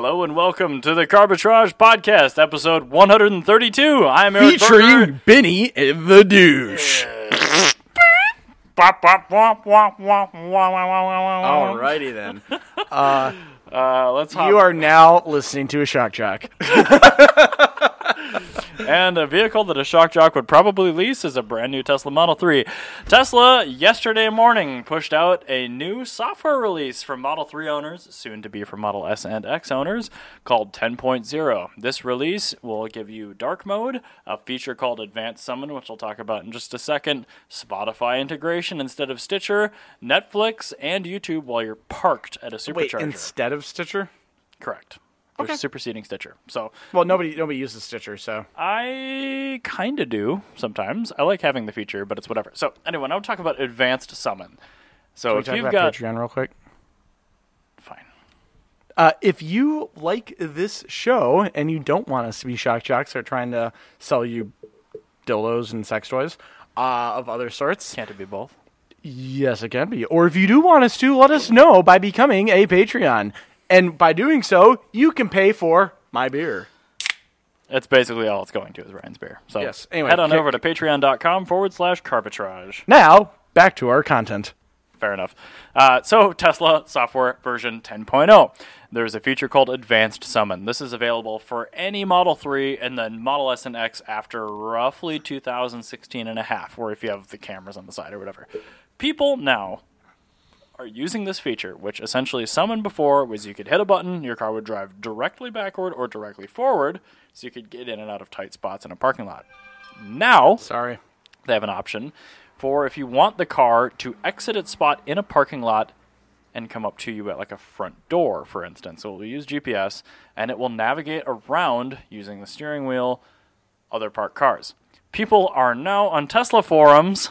Hello and welcome to the Carbitrage Podcast, episode 132. I'm Eric Berger. Featuring Benny the Douche. Yeah. Alrighty then. Let's hop. You are now listening to a shock jock. And a vehicle that a shock jock would probably lease is a brand new Tesla Model 3. Tesla, yesterday morning, pushed out a new software release for Model 3 owners, soon to be for Model S and X owners, called 10.0. This release will give you dark mode, a feature called Advanced Summon, which I'll talk about in just a second, Spotify integration instead of Stitcher, Netflix, and YouTube while you're parked at a supercharger. Wait, instead of Stitcher? Correct. Okay. Superseding Stitcher. So nobody uses Stitcher, so I kind of do sometimes. I like having the feature, but it's whatever. So anyway, now we'll talk about Advanced Summon. So if you've got Patreon real quick. Fine. If you like this show and you don't want us to be shock jocks or trying to sell you dildos and sex toys of other sorts. Can't it be both? Yes, it can be. Or if you do want us to, let us know by becoming a Patreon. And by doing so, you can pay for my beer. That's basically all it's going to is Ryan's beer. So yes. Anyway, head on over to patreon.com/Carbitrage. Now, back to our content. Fair enough. So Tesla software version 10.0. There's a feature called Advanced Summon. This is available for any Model 3 and then Model S and X after roughly 2016 and a half, or if you have the cameras on the side or whatever. People now are using this feature, which essentially Summon before was you could hit a button, your car would drive directly backward or directly forward, so you could get in and out of tight spots in a parking lot. Now, they have an option for if you want the car to exit its spot in a parking lot and come up to you at like a front door, for instance. So we'll use GPS, and it will navigate around using the steering wheel, other parked cars. People are now on Tesla forums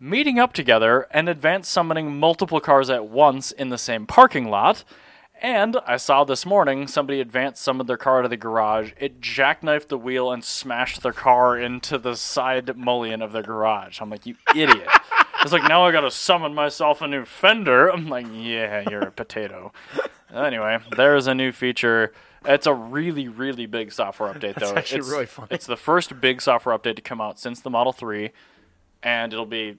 meeting up together and advanced summoning multiple cars at once in the same parking lot. And I saw this morning somebody advanced summoned their car to the garage. It jackknifed the wheel and smashed their car into the side mullion of their garage. I'm like, you idiot. It's like, now I gotta summon myself a new fender. I'm like, yeah, you're a potato. Anyway, there's a new feature. It's a really, really big software update, though. It's really funny. It's the first big software update to come out since the Model 3, and it'll be...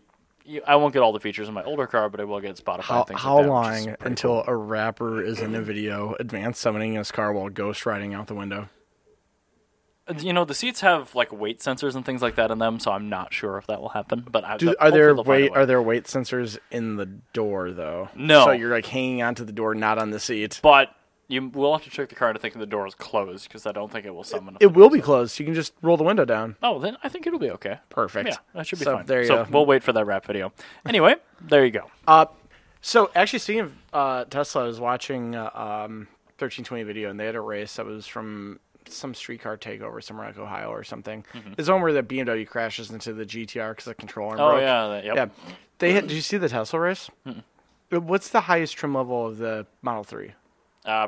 I won't get all the features in my older car, but I will get Spotify and things like that. How long until a rapper is in a video advanced summoning his car while ghost riding out the window? You know, the seats have like weight sensors and things like that in them, so I'm not sure if that will happen. But are there weight sensors in the door though? No, so you're like hanging onto the door, not on the seat. But you will have to trick the car into thinking the door is closed because I don't think it will summon. It will be closed. You can just roll the window down. Oh, then I think it'll be okay. Perfect. Yeah, that should be fine. There you go. We'll wait for that wrap video. Anyway, there you go. So actually, speaking of Tesla, I was watching 1320 video, and they had a race that was from some streetcar takeover somewhere like Ohio or something. Mm-hmm. There's one where the BMW crashes into the GTR because the control arm broke. Yeah. They had, did you see the Tesla race? Mm-hmm. What's the highest trim level of the Model 3?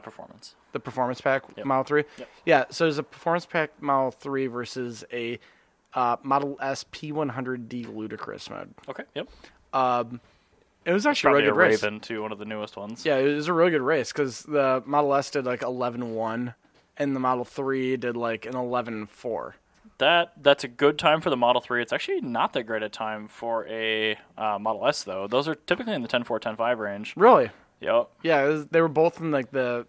Performance. The performance pack Model 3? Yep. Yeah, so there's a performance pack Model 3 versus a Model S P100D Ludicrous mode. Okay, yep. It was actually a really good race. It's probably a rave into one of the newest ones. Yeah, it was a really good race because the Model S did like 11.1 and the Model 3 did like an 11.4. That's a good time for the Model 3. It's actually not that great a time for a Model S, though. Those are typically in the 10.4, 10.5 range. Really? Yep. Yeah, they were both in the low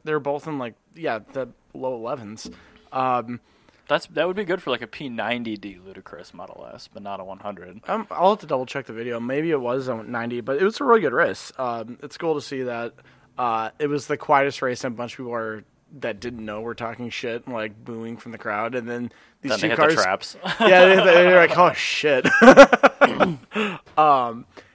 11s. That would be good for like a P90D Ludicrous Model S, but not a 100. I'll have to double check the video. Maybe it was a 90, but it was a really good race. It's cool to see that. It was the quietest race, and a bunch of people that didn't know were talking shit and like booing from the crowd, and then they hit the traps. Yeah, they're like, oh shit.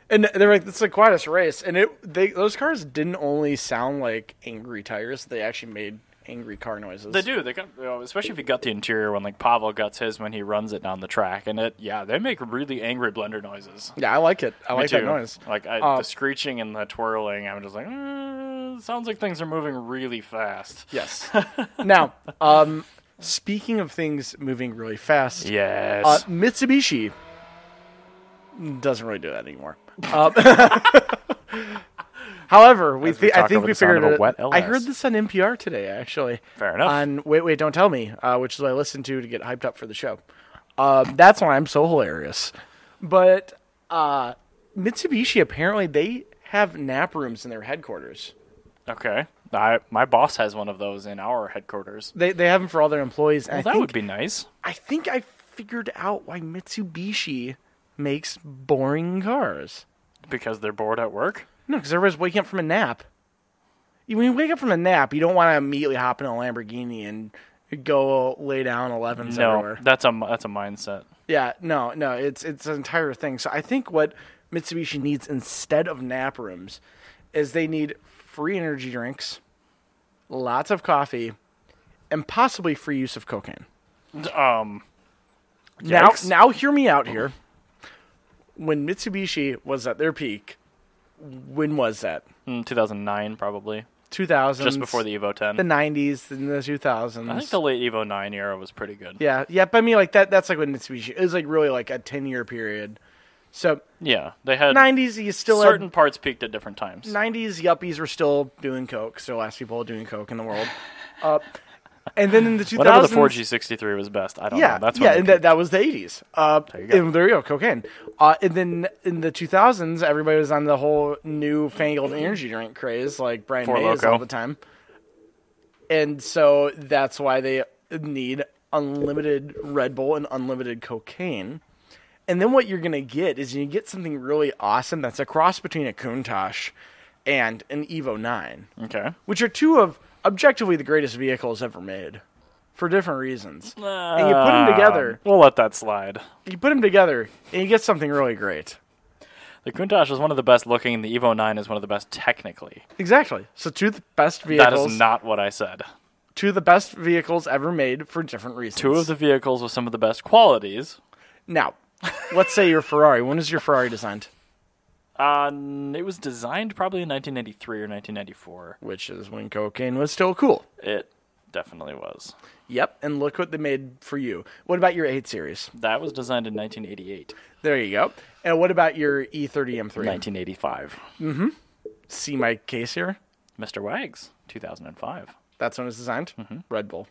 And they're like, it's the quietest race. And those cars didn't only sound like angry tires. They actually made angry car noises. They do. They got, you know, especially if you gut the interior one, like Pavel guts his when he runs it down the track. And they make really angry blender noises. Yeah, I like it. I like that noise. Like the screeching and the twirling, I'm just like, sounds like things are moving really fast. Yes. Now, speaking of things moving really fast. Yes. Mitsubishi doesn't really do that anymore. However, I think we figured it out. I heard this on NPR today, actually. Fair enough. On Wait, Don't Tell Me, which is what I listened to get hyped up for the show. That's why I'm so hilarious. But Mitsubishi, apparently, they have nap rooms in their headquarters. Okay. My boss has one of those in our headquarters. They have them for all their employees. Well, that would be nice. I think I figured out why Mitsubishi makes boring cars. Because they're bored at work? No, because everybody's waking up from a nap. When you wake up from a nap, you don't want to immediately hop in a Lamborghini and go lay down 11s everywhere. No, that's a mindset. Yeah, no, it's an entire thing. So I think what Mitsubishi needs instead of nap rooms is they need free energy drinks, lots of coffee, and possibly free use of cocaine. Now hear me out here. When Mitsubishi was at their peak, when was that? 2009, probably. 2000s. Just before the Evo 10. The 90s, and the 2000s. I think the late Evo 9 era was pretty good. Yeah, but I mean, like, that's like when Mitsubishi, it was like really like a 10-year period. So, yeah, they had 90s, you still certain parts peaked at different times. 90s, yuppies were still doing coke, so last people doing coke in the world. And then in the 2000s... Whatever the Ford G63 was best, I don't know. That's that was the 80s. There you go. And there you go, cocaine. And then in the 2000s, everybody was on the whole newfangled energy drink craze, like Brian Mays all the time. And so that's why they need unlimited Red Bull and unlimited cocaine. And then what you're going to get is you get something really awesome that's a cross between a Countach and an Evo 9. Okay. Which are two of... objectively the greatest vehicles ever made for different reasons. And you put them together. We'll let that slide. You put them together and you get something really great. The Countach is one of the best looking and the Evo 9 is one of the best technically. Exactly. So two of the best vehicles. That is not what I said. Two of the best vehicles ever made for different reasons. Two of the vehicles with some of the best qualities. Now, let's say your Ferrari. When was your Ferrari designed? It was designed probably in 1993 or 1994. Which is when cocaine was still cool. It definitely was. Yep, and look what they made for you. What about your 8 Series? That was designed in 1988. There you go. And what about your E30 M3? 1985. Mm-hmm. See my case here? Mr. Wags, 2005. That's when it was designed? Mm-hmm. Red Bull.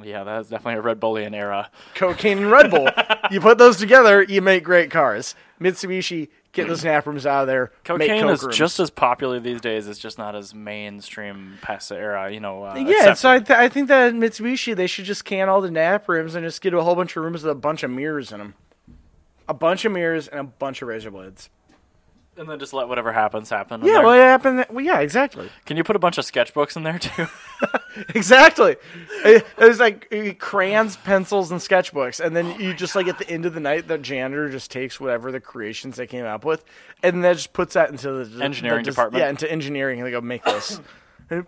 Yeah, that is definitely a Red Bullian era. Cocaine and Red Bull. You put those together, you make great cars. Mitsubishi... get those nap rooms out of there. Cocaine is just as popular these days. It's just not as mainstream past the era, you know. So I think that Mitsubishi, they should just can all the nap rooms and just get a whole bunch of rooms with a bunch of mirrors in them. A bunch of mirrors and a bunch of razor blades. And then just let whatever happens happen. Yeah, what happened? Well, yeah, exactly. Can you put a bunch of sketchbooks in there, too? Exactly. It was like crayons, pencils, and sketchbooks. And then you at the end of the night, the janitor just takes whatever the creations they came up with, and then just puts that into the engineering department. Yeah, into engineering, and they go, make this.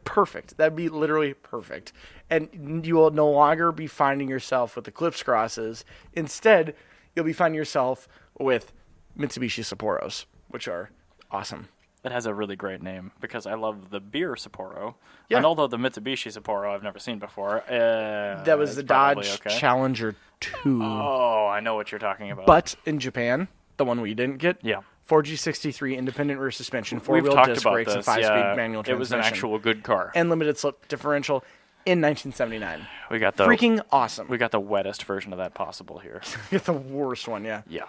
Perfect. That'd be literally perfect. And you will no longer be finding yourself with Eclipse Crosses. Instead, you'll be finding yourself with Mitsubishi Sapporos, which are awesome. It has a really great name because I love the beer Sapporo. Yeah. And although the Mitsubishi Sapporo I've never seen before. That was the Dodge Challenger 2. Oh, I know what you're talking about. But in Japan, the one we didn't get, 4G63 independent rear suspension, four-wheel disc brakes, and five-speed manual transmission. It was an actual good car. And limited slip differential in 1979. We got the freaking awesome. We got the wettest version of that possible here. We got the worst one, yeah. Yeah.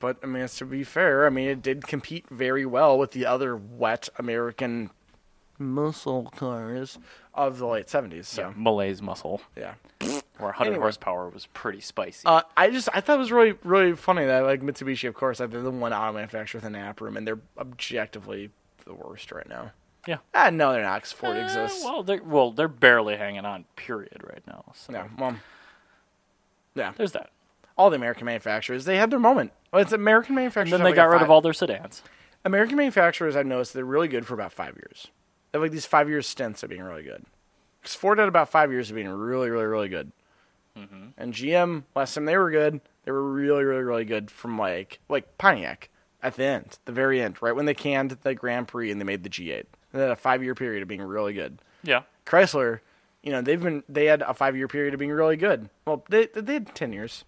But, I mean, to be fair, I mean, it did compete very well with the other wet American muscle cars of the late 70s. So. Yeah, Malaise muscle. Yeah. Where 100 horsepower was pretty spicy. I thought it was really, really funny that, like, Mitsubishi, of course, they're the one auto manufacturer with a nap room, and they're objectively the worst right now. Yeah. No, they're not, because Ford exists. Well, they're barely hanging on, period, right now. So. Yeah, well, yeah. There's that. All the American manufacturers, they had their moment. Well, it's American manufacturers. And then they got rid of all their sedans. American manufacturers, I've noticed, they're really good for about 5 years. They have like these 5 year stints of being really good. Because Ford had about 5 years of being really, really, really good. Mm-hmm. And GM, last time they were good, they were really, really, really good from like Pontiac at the end, the very end, right when they canned the Grand Prix and they made the G8. They had a 5 year period of being really good. Yeah. Chrysler, you know, they had a 5 year period of being really good. Well, they had 10 years.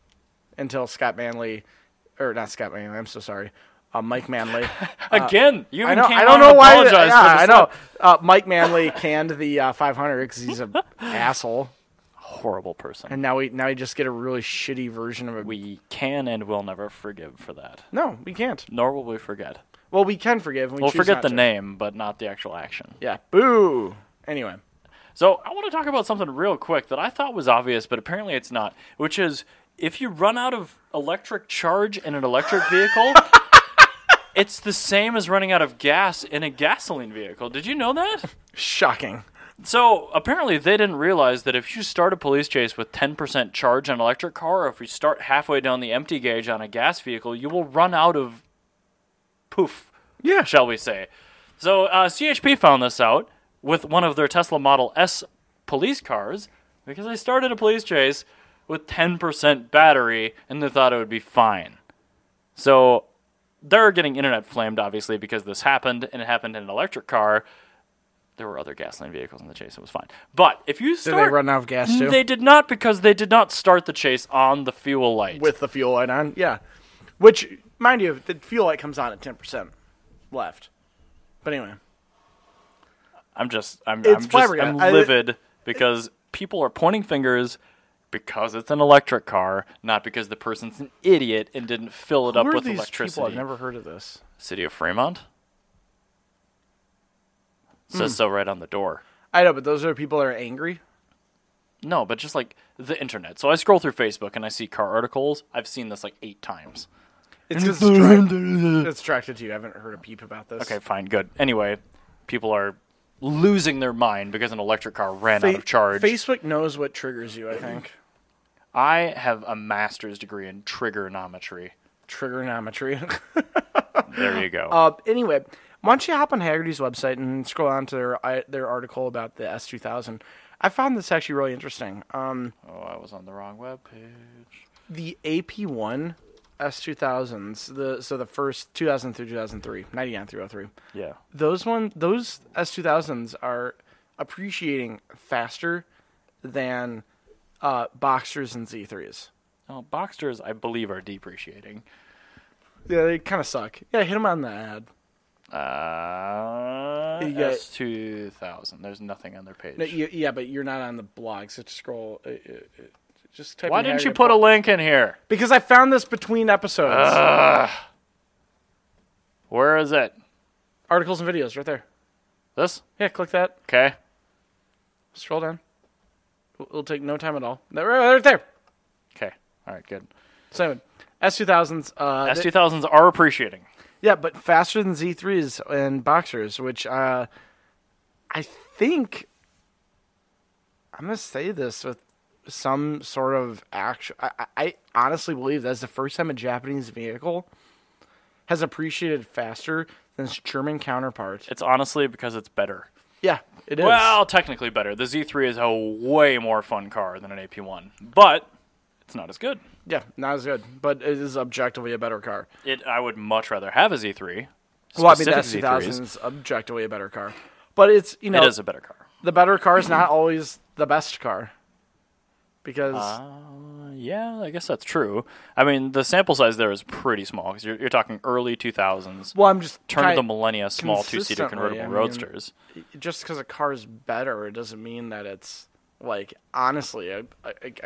Until Scott Manley, or not Scott Manley, I'm so sorry, Mike Manley. Again, you even came on and apologized. I know. Mike Manley canned the 500 because he's an asshole. Horrible person. And now we just get a really shitty version of it. We can and will never forgive for that. No, we can't. Nor will we forget. Well, we can forgive. We'll forget the name, but not the actual action. Yeah. Boo. Anyway. So I want to talk about something real quick that I thought was obvious, but apparently it's not, which is if you run out of electric charge in an electric vehicle, it's the same as running out of gas in a gasoline vehicle. Did you know that? Shocking. So apparently they didn't realize that if you start a police chase with 10% charge on an electric car, or if you start halfway down the empty gauge on a gas vehicle, you will run out of poof, yeah, shall we say. So CHP found this out with one of their Tesla Model S police cars because they started a police chase with 10% battery and they thought it would be fine. So they're getting internet flamed, obviously, because this happened, and it happened in an electric car. There were other gasoline vehicles in the chase. It was fine. But if you start... Did they run out of gas, too? They did not, because they did not start the chase on the fuel light. With the fuel light on, yeah. Which, mind you, the fuel light comes on at 10% left. But anyway. I'm livid because people are pointing fingers because it's an electric car, not because the person's an idiot and didn't fill it up with electricity. People? I've never heard of this. City of Fremont? Says so right on the door. I know, but those are people that are angry? No, but just like the internet. So I scroll through Facebook and I see car articles. I've seen this like 8 times. It's attracted to you. I haven't heard a peep about this. Okay, fine, good. Anyway, people are losing their mind because an electric car ran out of charge. Facebook knows what triggers you, I think. I have a master's degree in trigonometry. There you go. Anyway... Why don't you hop on Haggerty's website and scroll on to their article about the S2000. I found this actually really interesting. I was on the wrong webpage. The AP1 S2000s, the first 2000 through 2003, 99 through 03. Yeah. Those S2000s are appreciating faster than Boxsters and Z3s. Oh, Boxsters, I believe, are depreciating. Yeah, they kind of suck. Yeah, hit them on the ad. S2000. There's nothing on their page. No, but you're not on the blog, so just scroll. Just type. Why didn't you put a link in here? Because I found this between episodes. Where is it? Articles and videos, right there. This? Yeah, click that. Okay. Scroll down. It'll take no time at all. Right there. Okay. All right, good. So, S2000s. S2000s are appreciating. Yeah, but faster than Z3s and Boxsters, which I think I'm going to say this with some sort of action. I honestly believe that's the first time a Japanese vehicle has appreciated faster than its German counterpart. It's honestly because it's better. Yeah, it is. Well, technically better. The Z3 is a way more fun car than an AP1, but... It's not as good. Yeah, not as good, but it is objectively a better car. I would much rather have a Z3. Well, I mean, the S2000 is objectively a better car, but it is a better car. The better car is not always the best car, because yeah, I guess that's true. I mean, the sample size there is pretty small because you're talking early 2000s. Well, I'm just turn of the millennia, small 2-seater convertible roadsters. Just because a car is better, it doesn't mean that it's. Like, honestly, a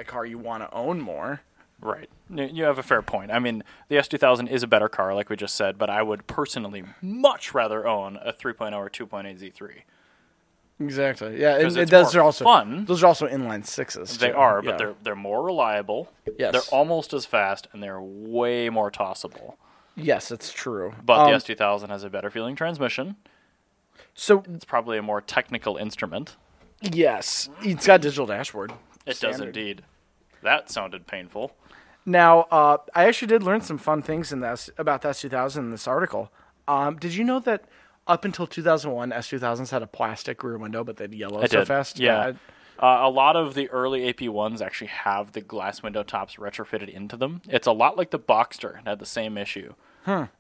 car you want to own more. Right. You have a fair point. I mean, the S2000 is a better car, like we just said, but I would personally much rather own a 3.0 or 2.8 Z3. Exactly. Yeah, and those are also fun. Those are also inline sixes. They are, but they're more reliable. Yes. They're almost as fast, and they're way more tossable. Yes, it's true. But the S2000 has a better feeling transmission. So it's probably a more technical instrument. Yes, it's got a digital dashboard. It does indeed. That sounded painful. Now, I actually did learn some fun things about the S2000 in this article. Did you know that up until 2001, S2000s had a plastic rear window, but they'd yellow fast? Yeah. A lot of the early AP1s actually have the glass window tops retrofitted into them. It's a lot like the Boxster. It had the same issue.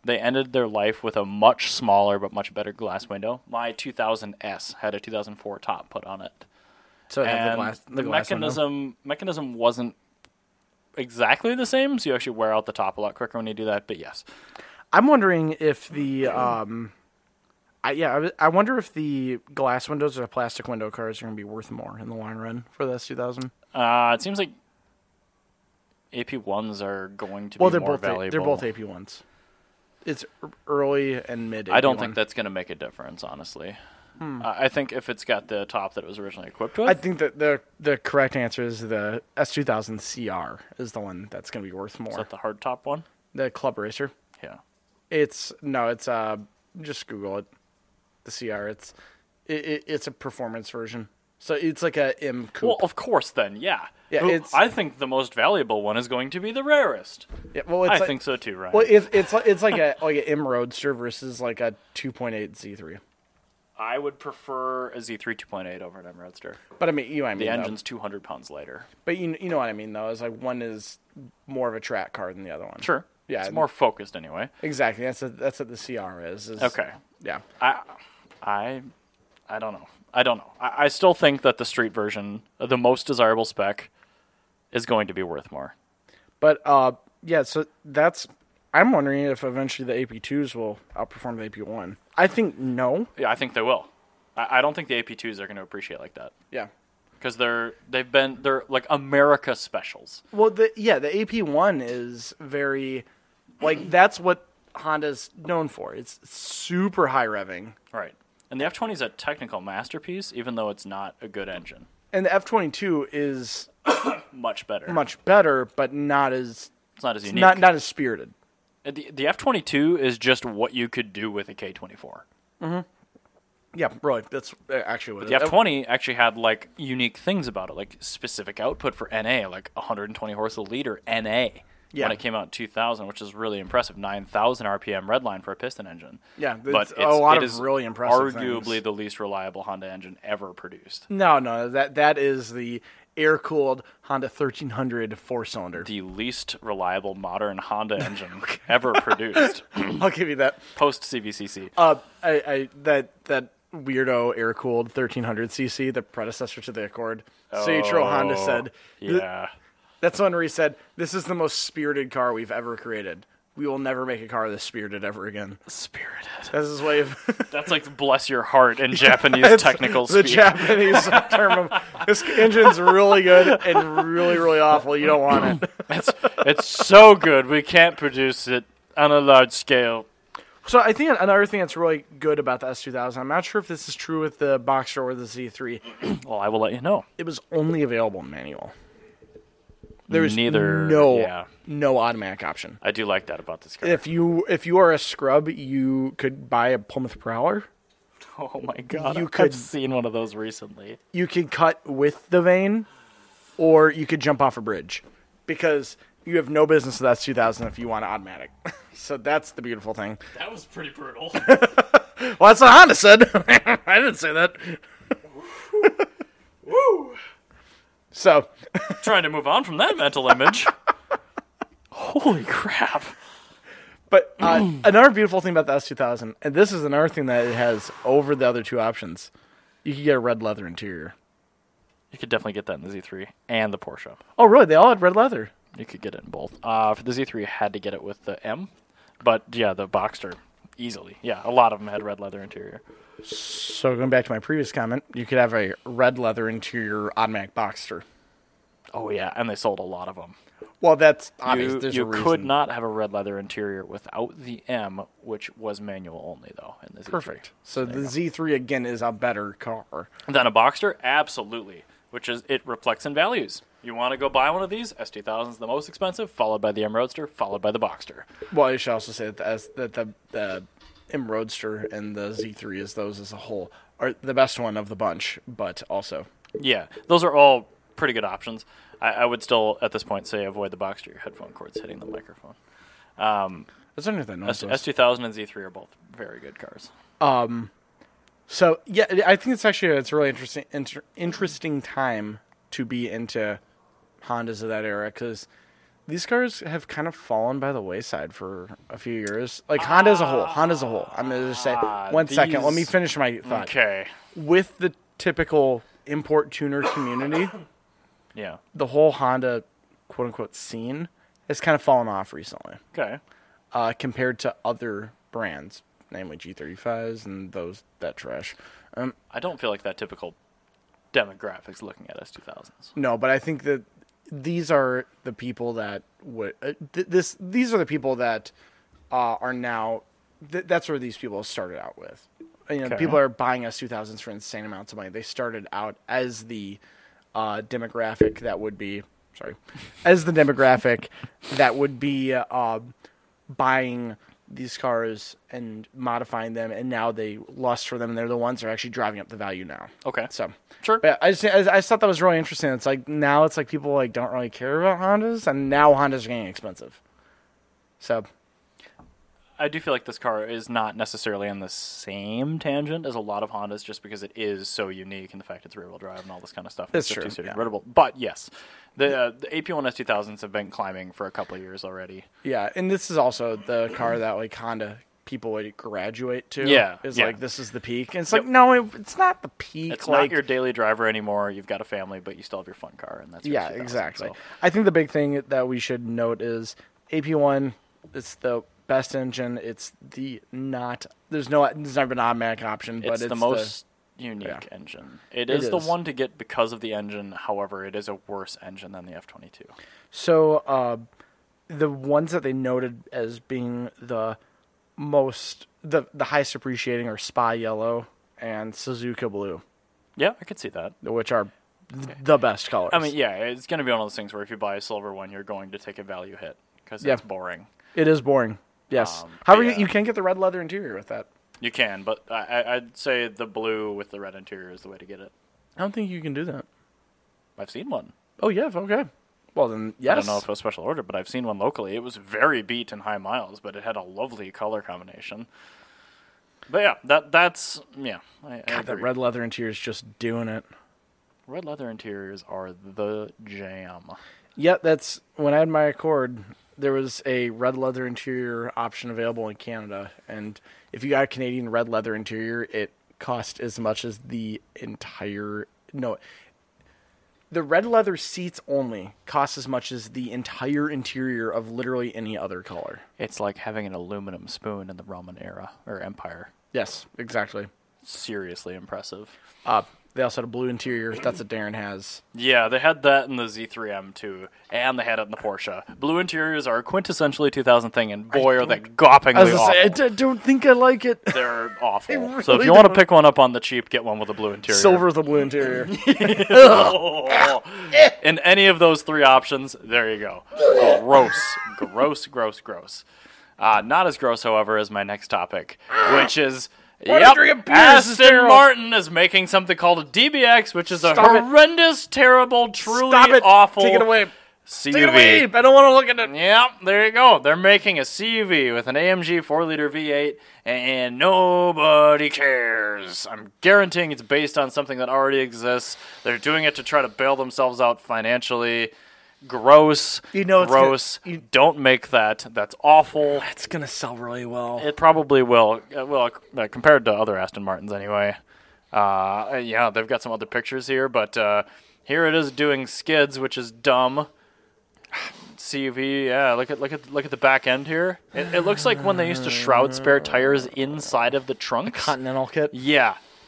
They ended their life with a much smaller but much better glass window. My 2000S had a 2004 top put on it. So it had the glass mechanism wasn't exactly the same, so you actually wear out the top a lot quicker when you do that, but yes. I'm wondering if the I wonder if the glass windows or the plastic window cars are going to be worth more in the long run for the S2000. It seems like AP1s are going to be more valuable. They're both AP1s. It's early and mid AP1. I don't think that's going to make a difference, honestly. I think if it's got the top that it was originally equipped with. I think that the correct answer is the S2000 CR is the one that's going to be worth more. Is that the hard top one? The Club Racer? Yeah. It's just Google it. The CR. It's a performance version. So it's like a M coupe. Well, of course then, yeah. I think the most valuable one is going to be the rarest. Yeah, well, I think so too, Ryan. Well, it's like a like an M Roadster versus like a 2.8 Z3. I would prefer a Z3 2.8 over an M Roadster. But I mean, you know what I mean. The engine's 200 pounds lighter. But you know what I mean though, is like one is more of a track car than the other one. Sure. Yeah. It's more focused anyway. Exactly. That's what the CR is. Okay. Yeah. I don't know. I still think that the street version, the most desirable spec, is going to be worth more. But, so I'm wondering if eventually the AP2s will outperform the AP1. I think no. Yeah, I think they will. I don't think the AP2s are going to appreciate like that. Yeah. Because they're like America specials. Well, the AP1 is very, like, that's what Honda's known for. It's super high revving. Right. And the F-20 is a technical masterpiece, even though it's not a good engine. And the F-22 is much better, but it's not as unique, not as spirited. The F-22 is just what you could do with a K-24. Mm-hmm. Yeah, really. That's actually what it is. The F-20 actually had like unique things about it, like specific output for NA, like 120 horse a liter NA. Yeah. When it came out in 2000, which is really impressive, 9,000 RPM redline for a piston engine. Yeah, but it is really impressive. Arguably things. The least reliable Honda engine ever produced. No, that is the air-cooled Honda 1300 four-cylinder. The least reliable modern Honda engine ever produced. I'll give you that. Post CVCC. That weirdo air-cooled 1300 cc, the predecessor to the Accord. Oh, Seiichiro Honda said, yeah. That's one where he said, "This is the most spirited car we've ever created. We will never make a car this spirited ever again." Spirited. That's his way of. That's like bless your heart in Japanese technical speak. The Japanese term of this engine's really good and really, really awful. You don't want it. It's so good we can't produce it on a large scale. So I think another thing that's really good about the S2000, I'm not sure if this is true with the Boxster or the Z3. Well, I will let you know. It was only available in manual. There is no automatic option. I do like that about this car. If you are a scrub, you could buy a Plymouth Prowler. Oh my god! I've seen one of those recently. You could cut with the vein, or you could jump off a bridge, because you have no business with that S2000 if you want an automatic. So that's the beautiful thing. That was pretty brutal. Well, that's what Honda said. I didn't say that. Woo! So, trying to move on from that mental image. Holy crap. But another beautiful thing about the S2000, and this is another thing that it has over the other two options, you could get a red leather interior. You could definitely get that in the Z3 and the Porsche. Oh, really? They all had red leather. You could get it in both. For the Z3, you had to get it with the M. But, yeah, the Boxster, easily. Yeah, a lot of them had red leather interior. So going back to my previous comment, you could have a red leather interior automatic Boxster. Oh yeah, and they sold a lot of them. Well, that's obvious. There's a reason. You could not have a red leather interior without the M, which was manual only though. In the Z3. Perfect. So the Z3 again is a better car than a Boxster, absolutely. Which is it reflects in values. You want to go buy one of these? S2000 is the most expensive, followed by the M Roadster, followed by the Boxster. Well, I should also say that the M Roadster and the Z3 as those as a whole are the best one of the bunch, but also. Yeah, those are all pretty good options. I would still, at this point, say avoid the Boxster. Your headphone cord's hitting the microphone. That's underneath that noise. S2000 and Z3 are both very good cars. So, yeah, I think it's a really interesting time to be into Hondas of that era because these cars have kind of fallen by the wayside for a few years. Like, Honda as a whole. I'm going to just say, second. Let me finish my thought. Okay. With the typical import tuner community, yeah, the whole Honda, quote-unquote, scene has kind of fallen off recently. Okay. compared to other brands, namely G35s and those that trash. I don't feel like that typical demographics looking at S2000s. No, but I think that these are the people that would these are the people that are now. That's where these people started out with. You know, okay. People are buying S2000s for insane amounts of money. They started out as the demographic that would be buying these cars and modifying them, and now they lust for them. They're the ones that are actually driving up the value now. Okay. So sure. But I just thought that was really interesting. It's like now it's like people like don't really care about Hondas, and now Hondas are getting expensive. So I do feel like this car is not necessarily on the same tangent as a lot of Hondas, just because it is so unique and the fact it's rear-wheel drive and all this kind of stuff. That's true. Yeah. But yes, the AP1 S2000s have been climbing for a couple of years already. Yeah, and this is also the car that like Honda people would graduate to. Yeah, is like this is the peak, and it's like no, it's not the peak. It's like, not your daily driver anymore. You've got a family, but you still have your fun car, and that's your S2000, exactly. So. I think the big thing that we should note is AP1. It's the best engine. It's the not. There's never been an automatic option, but it's the most unique engine. It is the one to get because of the engine. However, it is a worse engine than the F-22. So the ones that they noted as being the most, the highest appreciating are Spa Yellow and Suzuka Blue. Yeah, I could see that. Which are the best colors. I mean, yeah, it's going to be one of those things where if you buy a silver one, you're going to take a value hit because it's boring. It is boring. Yes. However, you can get the red leather interior with that. You can, but I'd say the blue with the red interior is the way to get it. I don't think you can do that. I've seen one. Oh, yeah. Okay. Well, then, yes. I don't know if it was special order, but I've seen one locally. It was very beat in high miles, but it had a lovely color combination. But, yeah, that's I agree. That red leather interior is just doing it. Red leather interiors are the jam. Yeah, that's when I had my Accord. There was a red leather interior option available in Canada, and if you got a Canadian red leather interior, it cost as much as the entire... No, the red leather seats only cost as much as the entire interior of literally any other color. It's like having an aluminum spoon in the Roman era, or Empire. Yes, exactly. Seriously impressive. They also had a blue interior. That's what Darren has. Yeah, they had that in the Z3 M2, and they had it in the Porsche. Blue interiors are a quintessentially 2000 thing, and boy, are they gawpingly awful. I don't think I like it. They're awful. Really so if you want to pick one up on the cheap, get one with a blue interior. Silver with a blue interior. In any of those three options, there you go. Gross. Gross. Not as gross, however, as my next topic, which is... Yep, Aston Martin is making something called a DBX, which is a horrendous, terrible, truly awful Take it away. CUV. Take it away. I don't want to look at it. Yeah, there you go. They're making a CUV with an AMG 4-liter V8, and nobody cares. I'm guaranteeing it's based on something that already exists. They're doing it to try to bail themselves out financially. Gross. Gross. Don't make that. That's awful. It's going to sell really well. It probably will. Well, compared to other Aston Martins anyway. Yeah, they've got some other pictures here, but here it is doing skids, which is dumb. CUV, yeah, look at the back end here. It looks like when they used to shroud spare tires inside of the trunk. The Continental kit?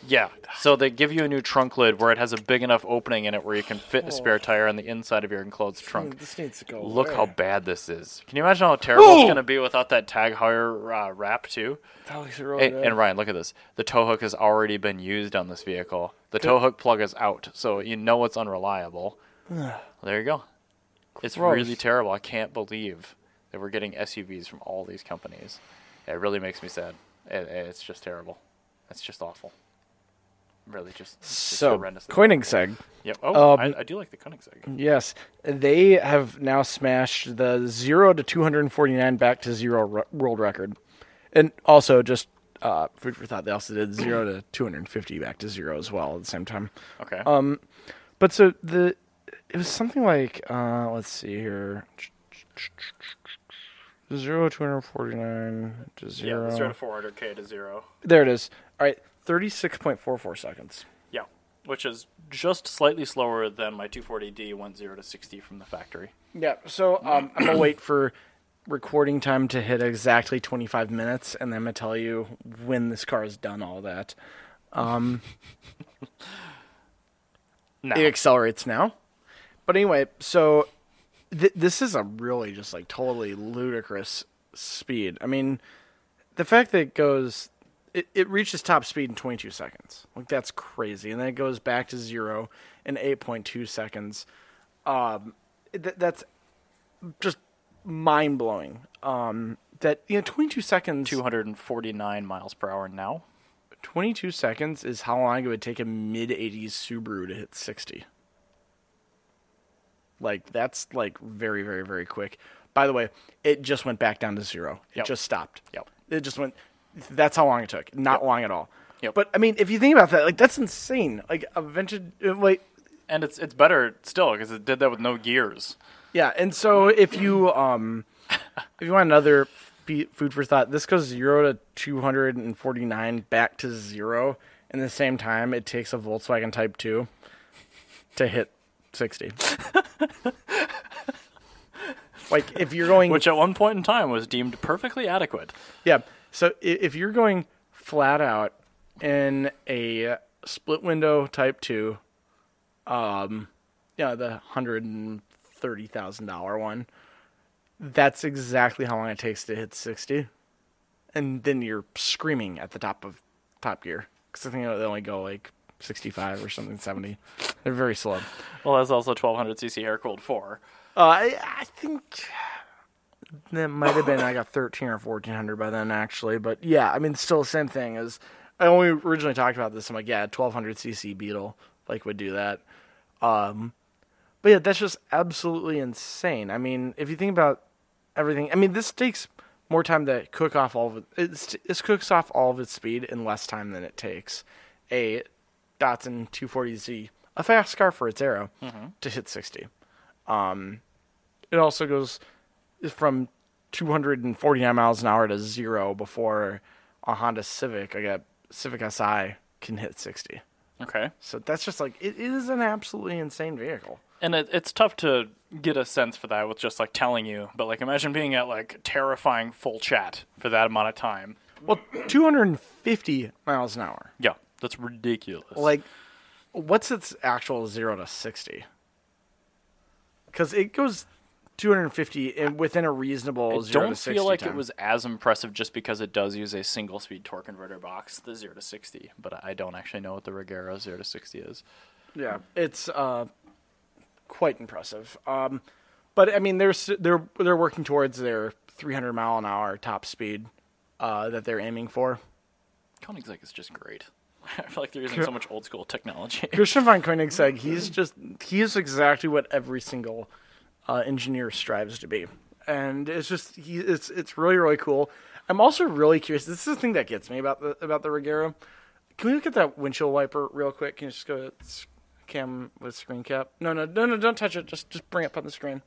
Yeah, so they give you a new trunk lid where it has a big enough opening in it where you can fit a spare tire on the inside of your enclosed trunk. This needs to go Look away. How bad this is. Can you imagine how terrible it's going to be without that tag hire wrap, too? That looks really bad. And Ryan, look at this. The tow hook has already been used on this vehicle. The tow hook plug is out, so you know it's unreliable. There you go. It's really terrible. I can't believe that we're getting SUVs from all these companies. It really makes me sad. It's just terrible. It's just awful. Really, just so horrendous. Koenigsegg. Yep. Oh, I do like the Koenigsegg. Yes, they have now smashed the 0 to 249 back to zero world record, and also just food for thought. They also did 0 to 250 back to zero as well at the same time. Okay. But so it was something like let's see here. 0 to 249 to zero. Yeah, 0 to 400K to zero. There it is. All right. 36.44 seconds. Yeah, which is just slightly slower than my 240D went 0 to 60 from the factory. Yeah, so I'm going to wait for recording time to hit exactly 25 minutes, and then I'm going to tell you when this car has done all that. No. It accelerates now. But anyway, so this is a really just like totally ludicrous speed. I mean, the fact that it goes, it reaches top speed in 22 seconds. Like, that's crazy. And then it goes back to zero in 8.2 seconds. That's just mind blowing. That, you know, 22 seconds. 249 miles per hour now. 22 seconds is how long it would take a mid-80s Subaru to hit 60. Like, that's, like, very, very, very quick. By the way, it just went back down to zero. It just stopped. It just went. That's how long it took. Not long at all. But, I mean, if you think about that, like, that's insane. Like, a vintage, like. And it's better still, because it did that with no gears. Yeah, and so if you want another food for thought, this goes 0 to 249, back to zero. In the same time, it takes a Volkswagen Type 2 to hit 60. Like, if you're going, which at one point in time was deemed perfectly adequate. Yeah. So if you're going flat out in a split window Type 2, the $130,000 one, that's exactly how long it takes to hit 60. And then you're screaming at the top of Top Gear, because I think they only go like 65 or something, 70. They're very slow. Well, that's also 1200cc air-cooled 4. I think that might have been like a 13 or 1400 by then, actually. But yeah, I mean, still the same thing. As I only originally talked about this, I'm like, yeah, 1200cc Beetle like would do that. But yeah, that's just absolutely insane. I mean, if you think about everything, I mean, this takes more time to cook off all of it. This cooks off all of its speed in less time than it takes a Datsun 240Z, a fast car for its era, to hit 60. It also goes from 249 miles an hour to zero before a Honda Civic, like a Civic Si, can hit 60. Okay. So that's just like, it is an absolutely insane vehicle. And it's tough to get a sense for that with just like telling you, but like imagine being at like terrifying full chat for that amount of time. Well, 250 miles an hour. Yeah, that's ridiculous. Like, what's its actual 0 to 60? Because it goes 250 and within a reasonable 0 to 60. I don't feel like time. It was as impressive just because it does use a single-speed torque converter box, the 0 to 60. But I don't actually know what the Regera 0 to 60 is. Yeah, it's quite impressive. But, I mean, they're working towards their 300-mile-an-hour top speed that they're aiming for. Koenigsegg is just great. I feel like they're using so much old-school technology. Christian von Koenigsegg, he is exactly what every single engineer strives to be. And it's just, it's really, really cool. I'm also really curious. This is the thing that gets me about the Regera. Can we look at that windshield wiper real quick? Can you just go to cam with screen cap? No, don't touch it. Just bring it up on the screen.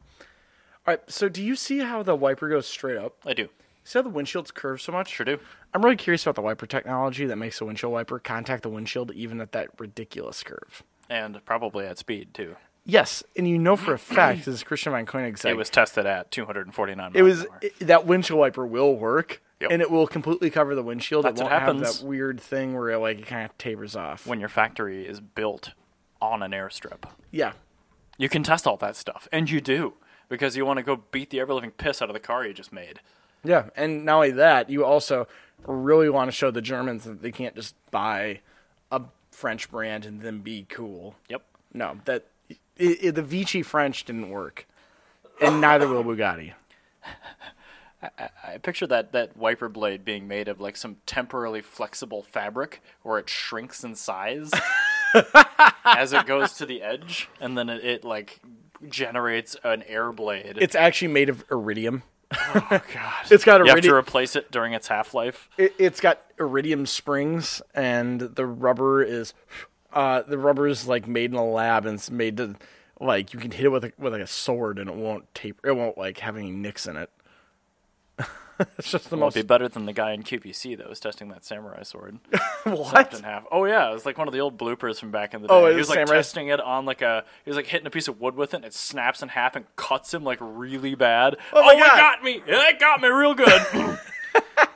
All right, so do you see how the wiper goes straight up? I do. See how the windshield's curved so much? Sure do. I'm really curious about the wiper technology that makes the windshield wiper contact the windshield even at that ridiculous curve. And probably at speed, too. Yes, and you know for a fact, as Christian von Koenigsegg, it was tested at 249 miles an hour. That windshield wiper will work, and it will completely cover the windshield. It won't have that weird thing where it kind of tapers off. When your factory is built on an airstrip. Yeah. You can test all that stuff, and you do, because you want to go beat the ever-living piss out of the car you just made. Yeah, and not only that, you also really want to show the Germans that they can't just buy a French brand and then be cool. Yep. No, that the Vichy French didn't work, and neither will Bugatti. I picture that wiper blade being made of like some temporarily flexible fabric where it shrinks in size as it goes to the edge, and then it like generates an air blade. It's actually made of iridium. Oh, God. It's got iridium. You have to replace it during its half-life. It's got iridium springs, and the rubber is like made in a lab, and it's made to like you can hit it with like a sword, and it won't have any nicks in it. It's just the most. It'd be better than the guy in QPC that was testing that samurai sword. What? In half. Oh yeah, it was like one of the old bloopers from back in the day. Oh, he was like testing it on like a. He was like hitting a piece of wood with it, and it snaps in half and cuts him like really bad. Oh my God. It got me real good.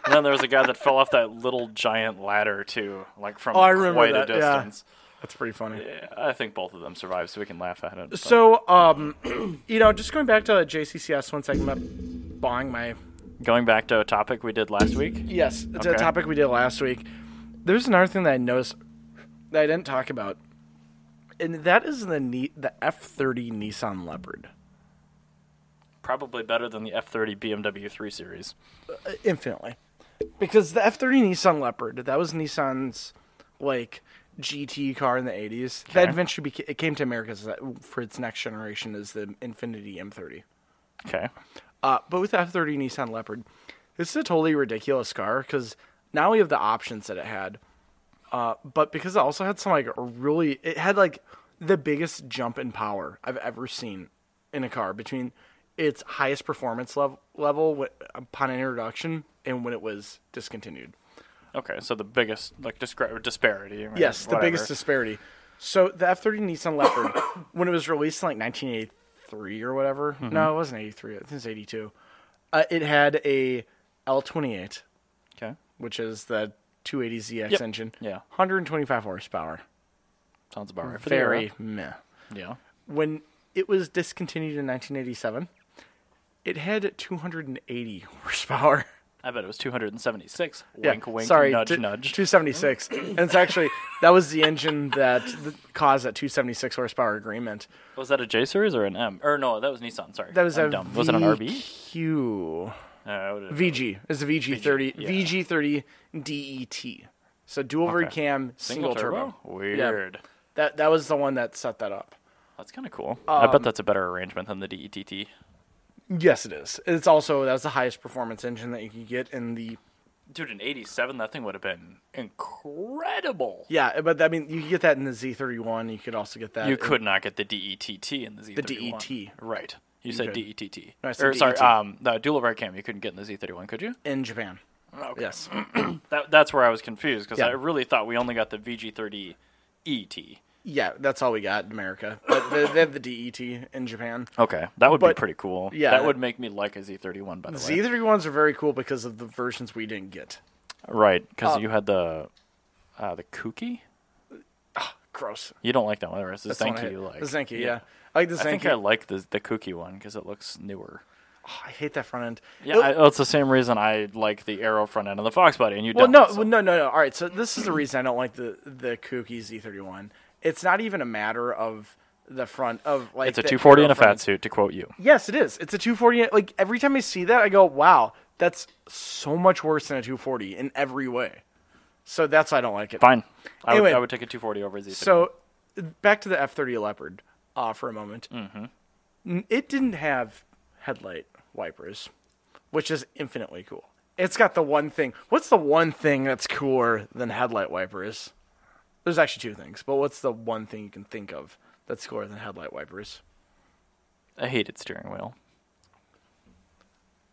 And then there was a guy that fell off that little giant ladder too, like from quite a distance. Yeah. That's pretty funny. Yeah, I think both of them survived, so we can laugh at it. But. So, you know, just going back to JCCS one second, I'm bawling my... Going back to a topic we did last week? Yes, it's a topic we did last week. There's another thing that I noticed that I didn't talk about, and that is the F30 Nissan Leopard. Probably better than the F30 BMW 3 Series. Infinitely. Because the F30 Nissan Leopard, that was Nissan's, like... GT car in the 80s. Okay. That eventually came to America for its next generation as the Infiniti M30. Okay. But with the F30 Nissan Leopard, this is a totally ridiculous car because not only of the options that it had, but because it also had some like really... It had like the biggest jump in power I've ever seen in a car between its highest performance level upon introduction and when it was discontinued. Okay, so the biggest like disparity. Right? Yes, the biggest disparity. So the F30 Nissan Leopard, when it was released in like 1983 or whatever. Mm-hmm. No, it wasn't 83. I think it was 82. It had a L28, okay, which is the 280ZX engine. Yeah, 125 horsepower. Sounds about right. Very meh. Yeah. When it was discontinued in 1987, it had 280 horsepower. I bet it was 276. Wink, wink. Sorry, nudge. 276. And it's actually, that was the engine that caused that 276 horsepower agreement. Was that a J series or an M? Or no, that was Nissan. Sorry. That was Was it an RB? VG. It's a VG30. Yeah. VG30 DET. So dual rear cam, single turbo. Weird. Yeah. That was the one that set that up. That's kind of cool. I bet that's a better arrangement than the DETT. Yes, it is. It's also, that's the highest performance engine that you can get in the... Dude, in 87, that thing would have been incredible. Yeah, but I mean, you could get that in the Z31. You could also get that... You could not get the DETT in the Z31. The DET. Right. You said DETT. No, I said DET. Sorry, the dual overhead cam you couldn't get in the Z31, could you? In Japan. Okay. Yes. That's where I was confused, because I really thought we only got the VG30 ET. Yeah, that's all we got in America. But they have the DET in Japan. Okay, that would be pretty cool. Yeah, that would make me like a Z31, by the way. Z31s are very cool because of the versions we didn't get. Right, because you had the Kuki? Gross. You don't like that one. It's the Zenki you like. The Zenki, yeah. I like the Zenki. I think I like the Kuki one because it looks newer. Oh, I hate that front end. Yeah, it's the same reason I like the Aero front end of the Fox body, and you don't. Well, no. All right, so this is the reason I don't like the Kuki Z31. It's not even a matter of the front of like it's a 240 in a fat suit, to quote you. Yes, it is. It's a 240. Like every time I see that, I go, "Wow, that's so much worse than a 240 in every way." So that's why I don't like it. Fine. Anyway, I would take a 240 over a Z3. So back to the F30 Leopard for a moment. Mm-hmm. It didn't have headlight wipers, which is infinitely cool. It's got the one thing. What's the one thing that's cooler than headlight wipers? There's actually two things, but what's the one thing you can think of that's cooler than headlight wipers? I hated steering wheel.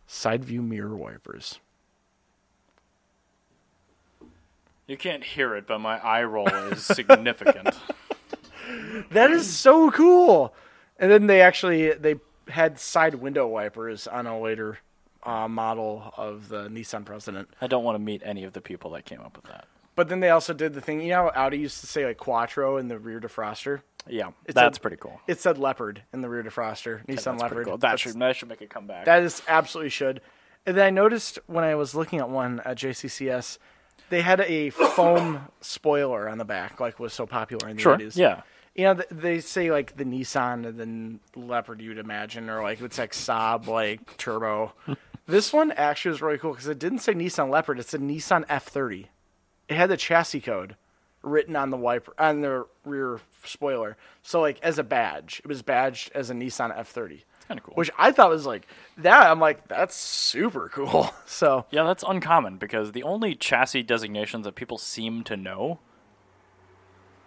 Side view mirror wipers. You can't hear it, but my eye roll is significant. That is so cool. And then they had side window wipers on a later model of the Nissan President. I don't want to meet any of the people that came up with that. But then they also did the thing, you know how Audi used to say like Quattro in the rear defroster? Yeah, that's pretty cool. It said Leopard in the rear defroster, Nissan Leopard. Cool. That should make a comeback. That is absolutely should. And then I noticed when I was looking at one at JCCS, they had a foam spoiler on the back, like was so popular in the 80s. Yeah. You know, they say like the Nissan and then Leopard you'd imagine, or like it's like Saab, like Turbo. This one actually was really cool because it didn't say Nissan Leopard, it said Nissan F30. It had the chassis code written on the wiper on the rear spoiler. So like as a badge, it was badged as a Nissan F30. It's kind of cool. Which I thought was like that. I'm like, that's super cool. So yeah, that's uncommon because the only chassis designations that people seem to know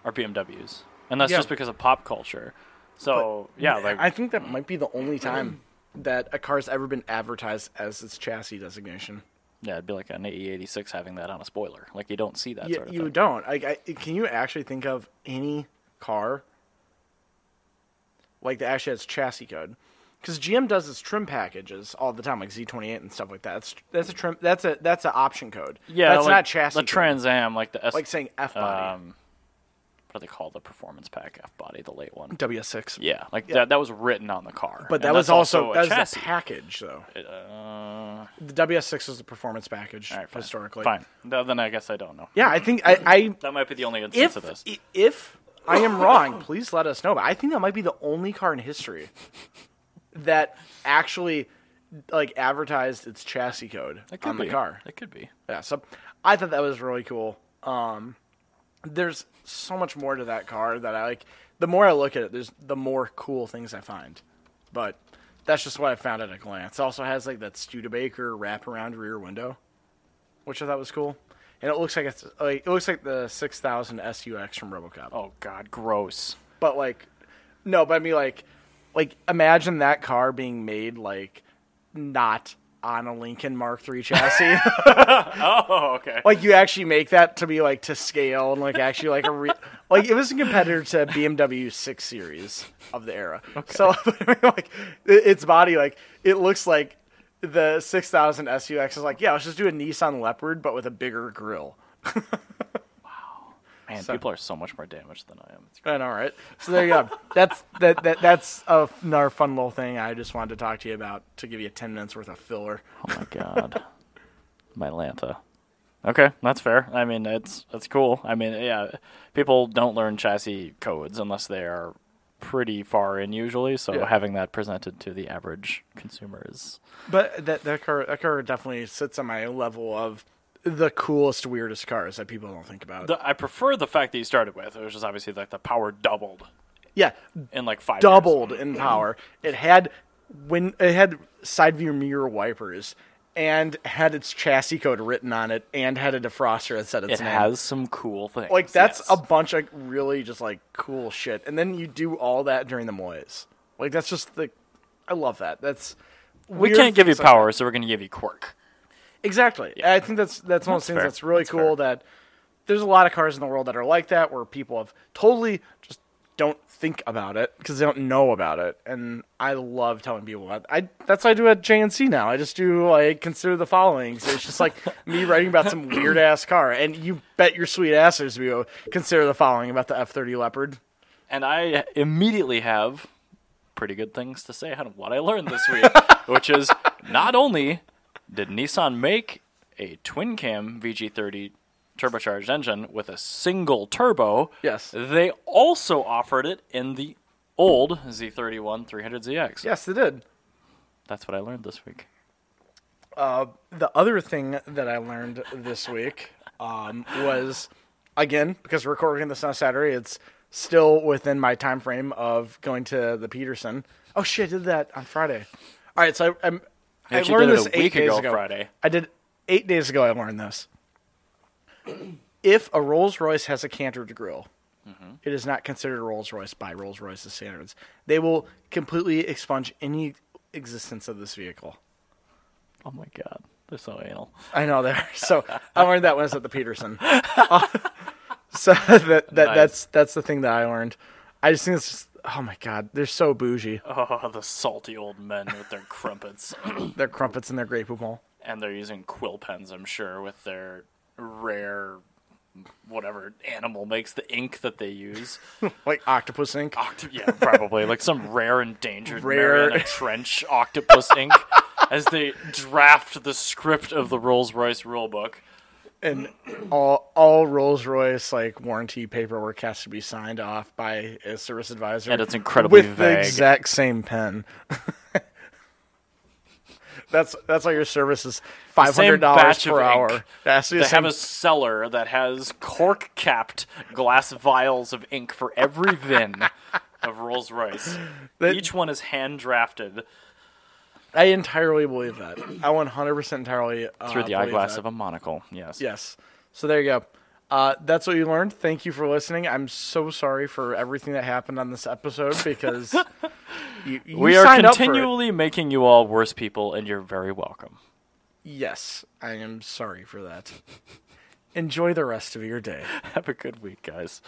are BMWs, and that's just because of pop culture. So I think that might be the only time that a car's ever been advertised as its chassis designation. Yeah, it'd be like an AE86 having that on a spoiler. Like, you don't see that sort of thing. You don't. Can you actually think of any car, like, that actually has chassis code? Because GM does its trim packages all the time, like Z28 and stuff like that. That's a trim. That's an option code. Yeah, that's like not chassis. The Trans Am, like the S, like saying F body. What do they call the performance pack F body? The late one. WS6. Yeah, that was written on the car. But that was also that's a package though. The WS6 was the performance package historically. Fine. Then I guess I don't know. Yeah, I think I that might be the only instance of this. If I am wrong, please let us know. But I think that might be the only car in history that actually, like, advertised its chassis code on the car. It could be. Yeah, so I thought that was really cool. There's so much more to that car that I like. The more I look at it, there's the more cool things I find. But that's just what I found at a glance. It also has, like, that Studebaker wraparound rear window, which I thought was cool. And it looks like the 6000 SUX from RoboCop. Oh, God, gross. But, like, no, but I mean, like, imagine that car being made, like, not on a Lincoln Mark III chassis. Oh, okay. Like, you actually make that to be, like, to scale and, like, actually, like, it was a competitor to BMW 6 Series of the era. Okay. So, like, its body, like, it looks like the 6000 SUX is like, yeah, let's just do a Nissan Leopard, but with a bigger grill. Man, so, people are so much more damaged than I am. I know, right? So there you go. That's another fun little thing I just wanted to talk to you about to give you 10 minutes worth of filler. Oh, my God. My Lanta. Okay, that's fair. I mean, that's cool. I mean, yeah, people don't learn chassis codes unless they are pretty far in usually, so having that presented to the average consumer is... But that car definitely sits on my level of... the coolest, weirdest cars that people don't think about. I prefer the fact that you started with, which is obviously like the power doubled. Yeah, in like 5 years. Doubled in power. It had side view mirror wipers and had its chassis code written on it and had a defroster that said its name. It has some cool things. Like that's a bunch of really just like cool shit. And then you do all that during the malaise. Like that's just I love that. That's we can't give you power, so we're going to give you quirk. Exactly. Yeah. I think that's one of the things that's really cool, that there's a lot of cars in the world that are like that, where people have totally just don't think about it because they don't know about it. And I love telling people that. That's what I do at JNC now. I just do, like, consider the following. So it's just like me writing about some weird-ass car. And you bet your sweet ass there's going to be consider the following about the F-30 Leopard. And I immediately have pretty good things to say on what I learned this week, which is not only... did Nissan make a twin-cam VG30 turbocharged engine with a single turbo? Yes. They also offered it in the old Z31 300ZX. Yes, they did. That's what I learned this week. The other thing that I learned this week was, again, because we're recording this on Saturday, it's still within my time frame of going to the Peterson. Oh, shit, I did that on Friday. All right, so I'm... I learned this 8 days ago. Friday. I did 8 days ago. I learned this. If a Rolls Royce has a canted grille, it is not considered a Rolls Royce by Rolls Royce's standards. They will completely expunge any existence of this vehicle. Oh my God, they're so anal. I know they are. So I learned that when I was at the Peterson. So that's the thing that I learned. I just think it's just... oh, my God. They're so bougie. Oh, the salty old men with their crumpets. Their crumpets and their Grey Poupon. And they're using quill pens, I'm sure, with their rare whatever animal makes the ink that they use. Like octopus ink? Yeah, probably. Like some rare endangered Mariana Trench octopus ink as they draft the script of the Rolls-Royce rulebook. And all Rolls-Royce like warranty paperwork has to be signed off by a service advisor, and it's incredibly vague. With the exact same pen. That's why your service is $500 per hour. They have a cellar that has cork-capped glass vials of ink for every VIN of Rolls-Royce. Each one is hand-drafted. I entirely believe that. I 100% entirely believe that. Through the eyeglass of a monocle, yes. Yes. So there you go. That's what you learned. Thank you for listening. I'm so sorry for everything that happened on this episode because we are continually making you all worse people, and you're very welcome. Yes, I am sorry for that. Enjoy the rest of your day. Have a good week, guys.